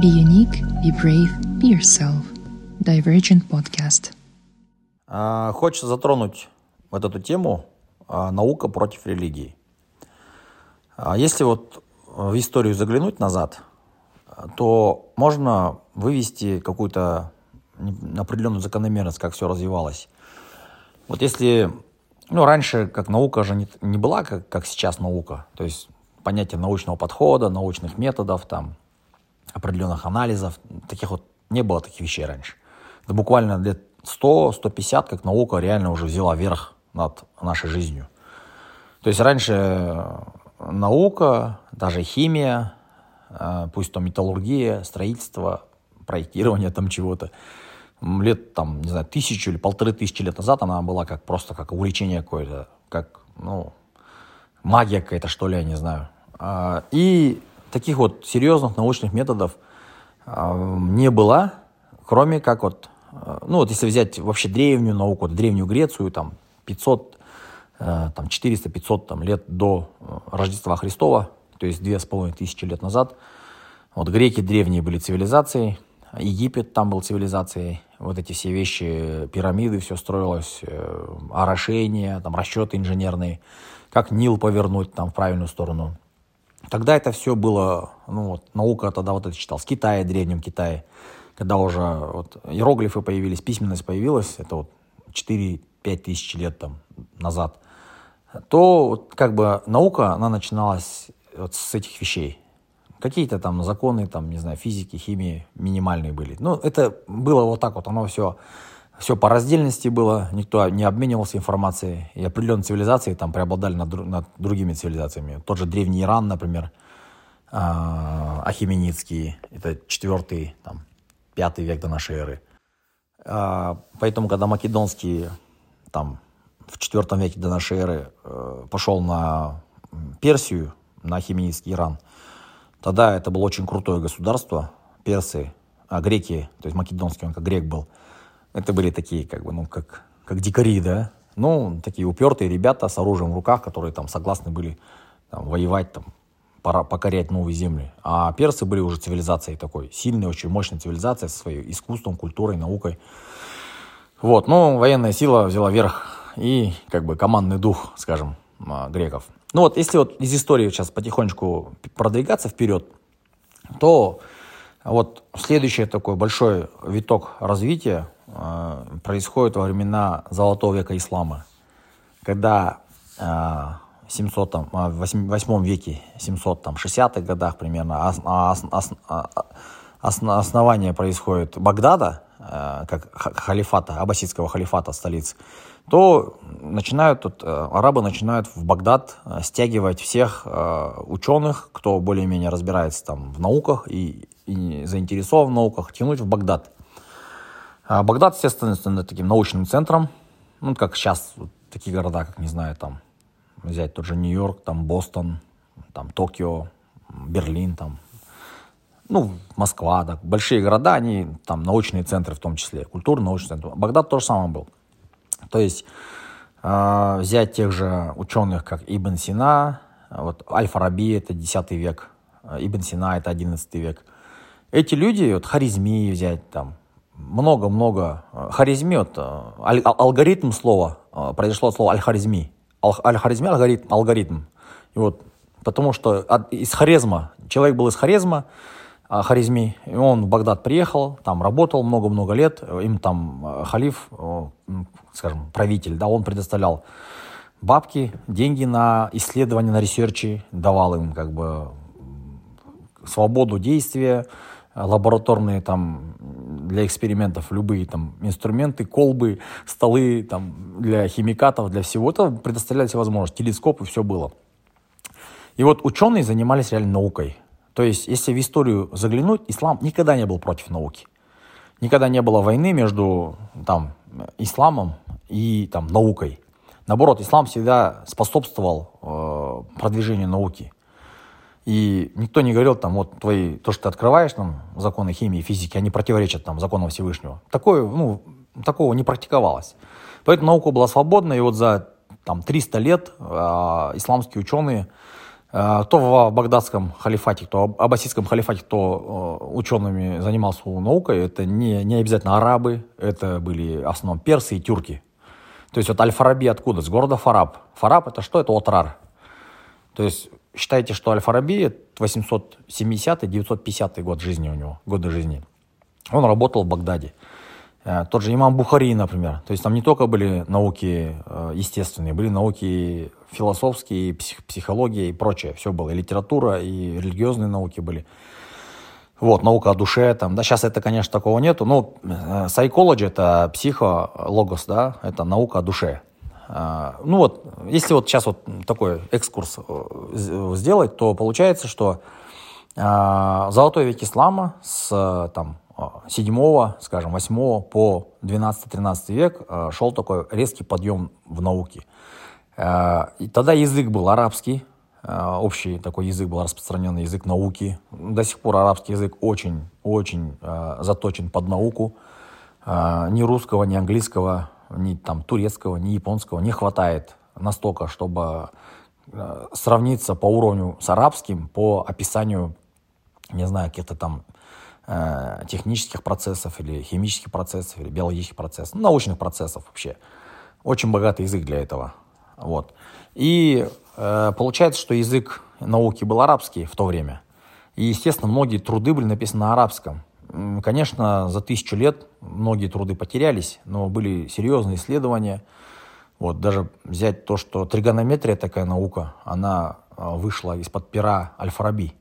Be unique, be brave, be yourself. Divergent Podcast. Хочется затронуть вот эту тему «Наука против религии». Если вот в историю заглянуть назад, то можно вывести какую-то определенную закономерность, как все развивалось. Вот если... раньше как наука же не была, как сейчас наука. То есть понятие научного подхода, научных методов, определенных анализов. Не было таких вещей раньше. Это буквально лет 100-150, как наука реально уже взяла верх над нашей жизнью. То есть раньше наука, даже химия, пусть металлургия, строительство, проектирование чего-то, лет, 1000 или 1500 лет назад она была как увлечение какое-то, магия какая-то, что ли, я не знаю. И таких серьезных научных методов не было, кроме как если взять вообще древнюю науку, древнюю Грецию, 400-500 лет до Рождества Христова, то есть 2500 лет назад, греки древние были цивилизацией, Египет был цивилизацией, эти все вещи, пирамиды, все строилось, орошение, расчеты инженерные, как Нил повернуть в правильную сторону. Тогда это все было, наука тогда это читалась в Китае, в Древнем Китае, когда уже иероглифы появились, письменность появилась, это 4-5 тысяч лет назад, то наука, она начиналась с этих вещей. Какие-то законы, физики, химии минимальные были. Это было оно все по раздельности было, никто не обменивался информацией. И определенные цивилизации преобладали над другими цивилизациями. Тот же Древний Иран, например, Ахеменидский, это 4-й, 5-й век до нашей эры. Поэтому, когда Македонский в 4 веке до нашей эры пошел на Персию, на Ахеменидский Иран, тогда это было очень крутое государство, персы, а греки, то есть Македонский, он как грек был, это были такие, как дикари, такие упертые ребята с оружием в руках, которые согласны были воевать, покорять новые земли. А персы были уже цивилизацией такой, сильной, очень мощной цивилизацией, со своим искусством, культурой, наукой. Военная сила взяла верх и командный дух, скажем, греков. Если из истории сейчас потихонечку продвигаться вперед, то следующий такой большой виток развития происходит во времена Золотого века ислама, когда в 8 веке, 760-х годах примерно, основание происходит Багдада, как халифата, аббасидского халифата, столицы, то арабы начинают в Багдад стягивать всех ученых, кто более-менее разбирается в науках и заинтересован в науках, тянуть в Багдад. Багдад, естественно, становится таким научным центром, как сейчас такие города, взять тот же Нью-Йорк, Бостон, Токио, Берлин, Москва, большие города, они научные центры в том числе, культурно-научный центр. Багдад тоже самое был. То есть взять тех же ученых, как Ибн Сина, Аль-Фараби, это 10 век, Ибн Сина, это 11 век. Эти люди, Хорезми взять, много-много. Хорезми, алгоритм слова, произошло от слова аль-Хорезми. Аль-Хорезми, алгоритм. И потому что из Хорезма, человек был из Хорезма, Хорезми, и он в Багдад приехал, работал много-много лет, им халиф, скажем, правитель, он предоставлял бабки, деньги на исследования, на ресерчи, давал им свободу действия, лабораторные для экспериментов любые инструменты, колбы, столы для химикатов, для всего, это предоставляли все возможности, телескопы, все было. И ученые занимались реально наукой. То есть, если в историю заглянуть, ислам никогда не был против науки. Никогда не было войны между исламом и наукой. Наоборот, ислам всегда способствовал продвижению науки. И никто не говорил, то, что ты открываешь, законы химии и физики, они противоречат законам Всевышнего. Такого не практиковалось. Поэтому наука была свободна, и за 300 лет исламские ученые То в багдадском халифате, то в аббасидском халифате, кто учеными занимался наукой, это не обязательно арабы, это были в основном персы и тюрки. То есть вот Аль-Фараби откуда? С города Фараб. Фараб это что? Это Отрар. То есть считайте, что Аль-Фараби 870-950 год жизни у него, годы жизни. Он работал в Багдаде. Тот же имам Бухари, например. То есть там не только были науки естественные, были науки философские, и психология и прочее. Все было. И литература, и религиозные науки были. Вот, наука о душе. Там, да, сейчас это, конечно, такого нету. Но psychology – это психологос, да, это наука о душе. Ну вот, если вот сейчас вот такой экскурс сделать, то получается, что Золотой век ислама с там, 7, скажем, 8 по 12-13 век шел такой резкий подъем в науке. И тогда язык был арабский, общий такой язык был распространенный, язык науки. До сих пор арабский язык очень-очень заточен под науку. Ни русского, ни английского, ни там, турецкого, ни японского не хватает настолько, чтобы сравниться по уровню с арабским, по описанию, не знаю, каких-то там технических процессов или химических процессов, или биологических процессов, ну, научных процессов вообще. Очень богатый язык для этого. Вот. И получается, что язык науки был арабский в то время. И, естественно, многие труды были написаны на арабском. Конечно, за 1000 лет многие труды потерялись, но были серьезные исследования. Вот, даже взять то, что тригонометрия, такая наука, она вышла из-под пера Аль-Фараби.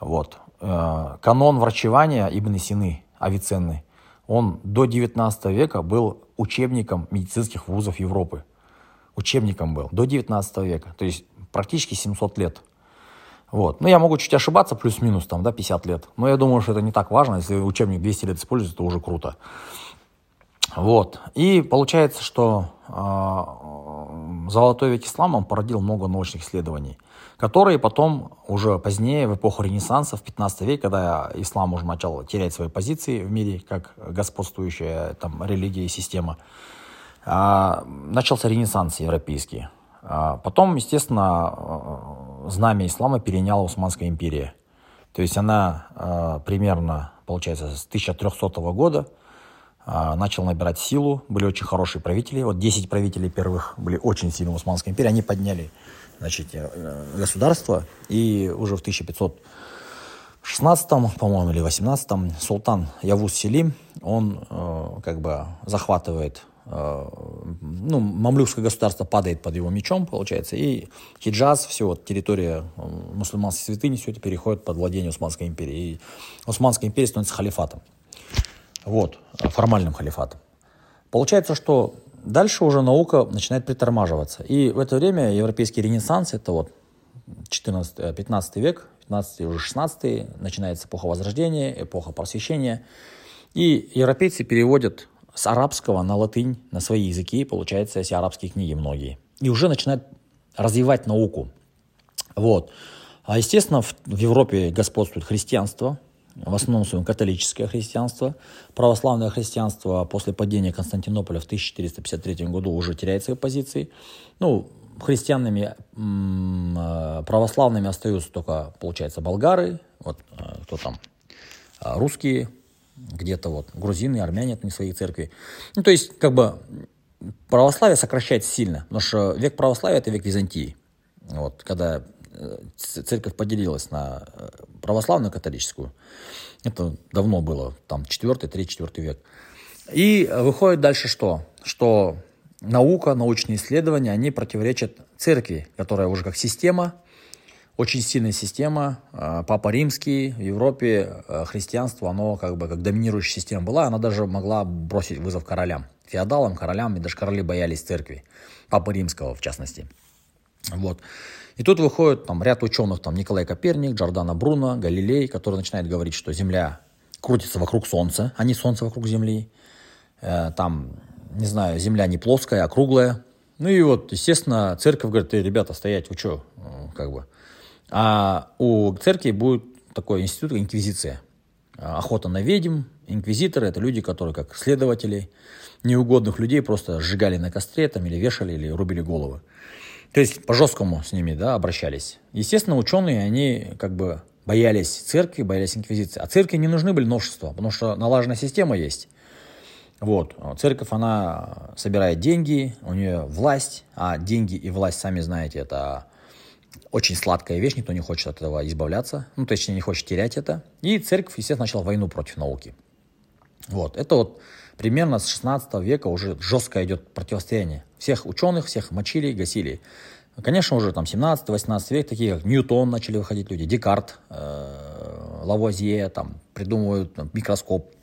Вот. Канон врачевания Ибн Сины, Авиценны, он до 19 века был учебником медицинских вузов Европы. Учебником был до 19 века, то есть практически 700 лет. Вот. Ну, я могу чуть ошибаться, плюс-минус там, да, 50 лет. Но я думаю, что это не так важно. Если учебник 200 лет используется, то уже круто. Вот. И получается, что Золотой век ислама породил много научных исследований, которые потом уже позднее, в эпоху Ренессанса, в 15 веке, когда ислам уже начал терять свои позиции в мире, как господствующая там, религия и система, начался Ренессанс европейский. Потом, естественно, знамя ислама переняла Османская империя. То есть она примерно, получается, с 1300 года начал набирать силу, были очень хорошие правители. Вот 10 правителей первых были очень сильны в Османской империи. Они подняли, значит, государство, и уже в 1516-м, по-моему, или 18-м султан Явуз Селим, он как бы захватывает, ну, мамлюкское государство падает под его мечом, получается, и Хиджаз, все, вот, территория мусульманской святыни, все это переходит под владение Османской империи. И Османская империя становится халифатом. Вот, формальным халифатом. Получается, что дальше уже наука начинает притормаживаться. И в это время европейский ренессанс, это вот 15 век, 15 уже 16, начинается эпоха Возрождения, эпоха Просвещения. И европейцы переводят с арабского на латынь, на свои языки, получается, эти арабские книги многие. И уже начинают развивать науку. Вот. А естественно, в Европе господствует христианство, в основном своем католическое христианство. Православное христианство после падения Константинополя в 1453 году уже теряет свои позиции. Ну, христианами православными остаются только, получается, болгары, вот кто там, русские, где-то вот грузины, армяне, это не свои церкви. Ну, то есть, как бы, православие сокращается сильно, потому что век православия – это век Византии. Вот, когда церковь поделилась на православную и католическую. Это давно было, там, 4-3-4 век. И выходит дальше что? Что наука, научные исследования, они противоречат церкви, которая уже как система, очень сильная система. Папа Римский в Европе, христианство, оно как бы как доминирующая система была, она даже могла бросить вызов королям, феодалам, королям, и даже короли боялись церкви, Папы Римского в частности. Вот. И тут выходит там, ряд ученых, там, Николай Коперник, Джордано Бруно, Галилей, который начинает говорить, что Земля крутится вокруг Солнца, а не Солнце вокруг Земли. Там, не знаю, Земля не плоская, а круглая. Ну и вот, естественно, церковь говорит: ребята, стоять, вы что? Как бы. А у церкви будет такой институт, как инквизиция. Охота на ведьм, инквизиторы – это люди, которые как следователи неугодных людей просто сжигали на костре там, или вешали, или рубили головы. То есть по-жесткому с ними, да, обращались. Естественно, ученые, они как бы боялись церкви, боялись инквизиции. А церкви не нужны были новшества, потому что налаженная система есть. Вот, церковь, она собирает деньги, у нее власть, а деньги и власть, сами знаете, это очень сладкая вещь, никто не хочет от этого избавляться, ну, точнее, не хочет терять это. И церковь, естественно, начала войну против науки. Вот, это вот примерно с 16 века уже жестко идет противостояние. Всех ученых, всех мочили, гасили. Конечно, уже там 17-18 век, такие как Ньютон начали выходить люди, Декарт, Лавуазье, там, придумывают там, микроскоп.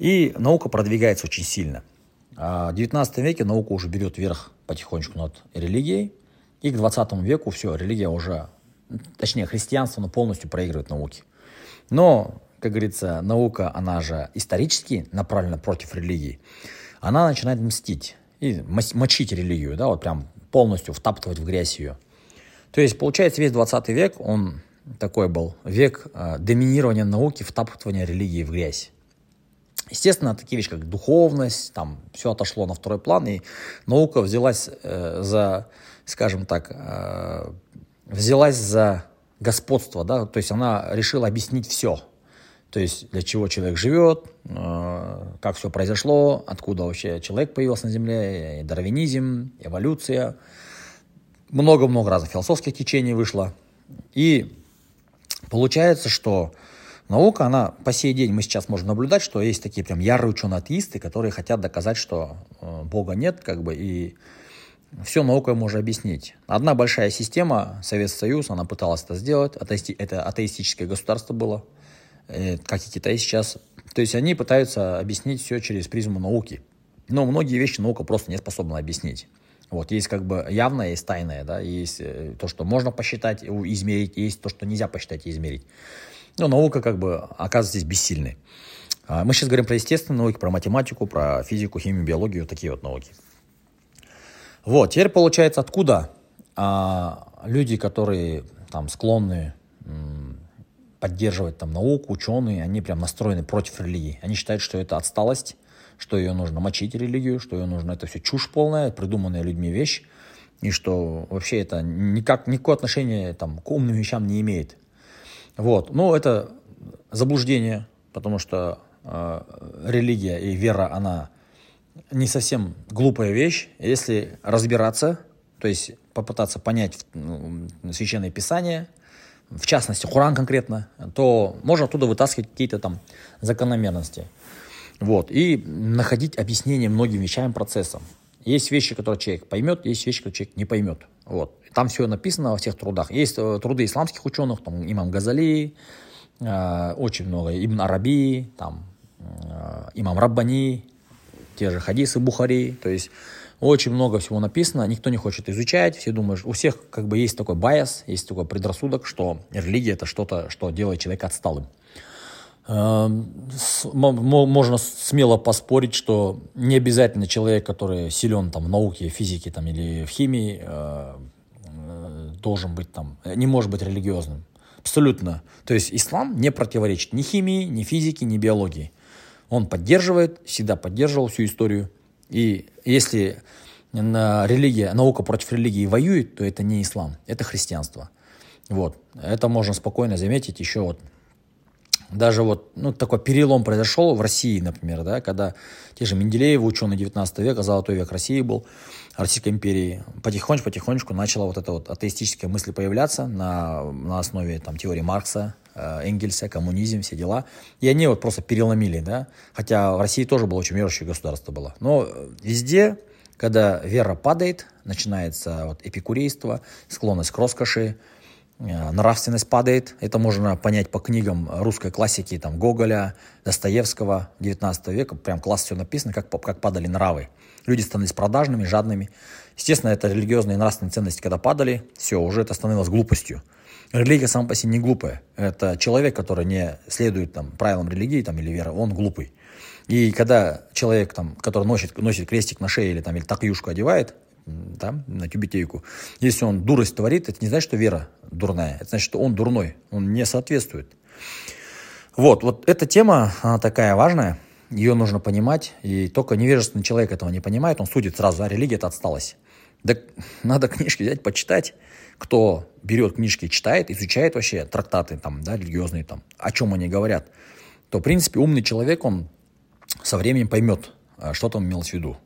И наука продвигается очень сильно. В 19 веке наука уже берет верх потихонечку над религией. И к 20 веку все, религия уже, точнее христианство, но полностью проигрывает науке. Но, как говорится, наука, она же исторически направлена против религии. Она начинает мстить и мочить религию, да, вот прям полностью втаптывать в грязь ее. То есть, получается, весь 20 век, он такой был, век доминирования науки, втаптывания религии в грязь. Естественно, такие вещи, как духовность, там все отошло на второй план, и наука взялась за господство, да, то есть она решила объяснить все, то есть для чего человек живет, как все произошло, откуда вообще человек появился на Земле, и дарвинизм, эволюция, много-много разных философских течений вышло, и получается, что наука, она по сей день, мы сейчас можем наблюдать, что есть такие прям ярые ученые-атеисты, которые хотят доказать, что Бога нет, как бы, и все наукой можно объяснить. Одна большая система, Советский Союз, она пыталась это сделать, это атеистическое государство было, как и Китай сейчас. То есть они пытаются объяснить все через призму науки. Но многие вещи наука просто не способна объяснить. Вот, есть как бы явное, есть тайное, да, есть то, что можно посчитать и измерить, есть то, что нельзя посчитать и измерить. Но наука как бы оказывается здесь бессильной. Мы сейчас говорим про естественные науки, про математику, про физику, химию, биологию, такие вот науки. Вот, теперь получается, откуда люди, которые там склонны поддерживать там науку, ученые, они прям настроены против религии. Они считают, что это отсталость, что ее нужно мочить религию, что ее нужно, это все чушь полная, придуманная людьми вещь, и что вообще это никакого отношения там, к умным вещам не имеет. Вот, ну это заблуждение, потому что религия и вера, она не совсем глупая вещь. Если разбираться, то есть попытаться понять Священное Писание, в частности, Коран конкретно, то можно оттуда вытаскивать какие-то там закономерности. Вот, и находить объяснение многим вещам, процессам. Есть вещи, которые человек поймет, есть вещи, которые человек не поймет. Вот. Там все написано во всех трудах. Есть труды исламских ученых, там имам Газали, очень много, Ибн Араби, там, имам Раббани, те же хадисы Бухари. То есть очень много всего написано, никто не хочет изучать. Все думают, у всех как бы есть такой байас, есть такой предрассудок, что религия – это что-то, что делает человека отсталым. Можно смело поспорить, что не обязательно человек, который силен там, в науке, физике там, или в химии, должен быть там, не может быть религиозным. Абсолютно. То есть ислам не противоречит ни химии, ни физике, ни биологии. Он поддерживает, всегда поддерживал всю историю. И если религия, наука против религии воюет, то это не ислам, это христианство. Вот. Это можно спокойно заметить еще вот. Даже вот ну, такой перелом произошел в России, например, да, когда те же Менделеевы, ученые 19 века, Золотой век России был, Российской империи, потихонечку начала вот эта вот атеистическая мысль появляться на основе там, теории Маркса, Энгельса, коммунизм, все дела. И они вот просто переломили, да, хотя в России тоже было очень верующее государство было. Но везде, когда вера падает, начинается вот эпикурейство, склонность к роскоши, нравственность падает. Это можно понять по книгам русской классики, там, Гоголя, Достоевского, 19 века. Прям классно все написано, как падали нравы. Люди становились продажными, жадными. Естественно, это религиозные и нравственные ценности, когда падали, все, уже это становилось глупостью. Религия сама по себе не глупая. Это человек, который не следует там, правилам религии там, или веры, он глупый. И когда человек, там, который носит крестик на шее или, там, или такьюшку одевает, да, на тюбетейку. Если он дурость творит, это не значит, что вера дурная. Это значит, что он дурной, он не соответствует. Вот эта тема, она такая важная, ее нужно понимать, и только невежественный человек этого не понимает, он судит сразу, а религия-то отсталась. Да надо книжки взять, почитать. Кто берет книжки, читает, изучает вообще трактаты там, да, религиозные, там, о чем они говорят, то, в принципе, умный человек, он со временем поймет, что там имелось в виду.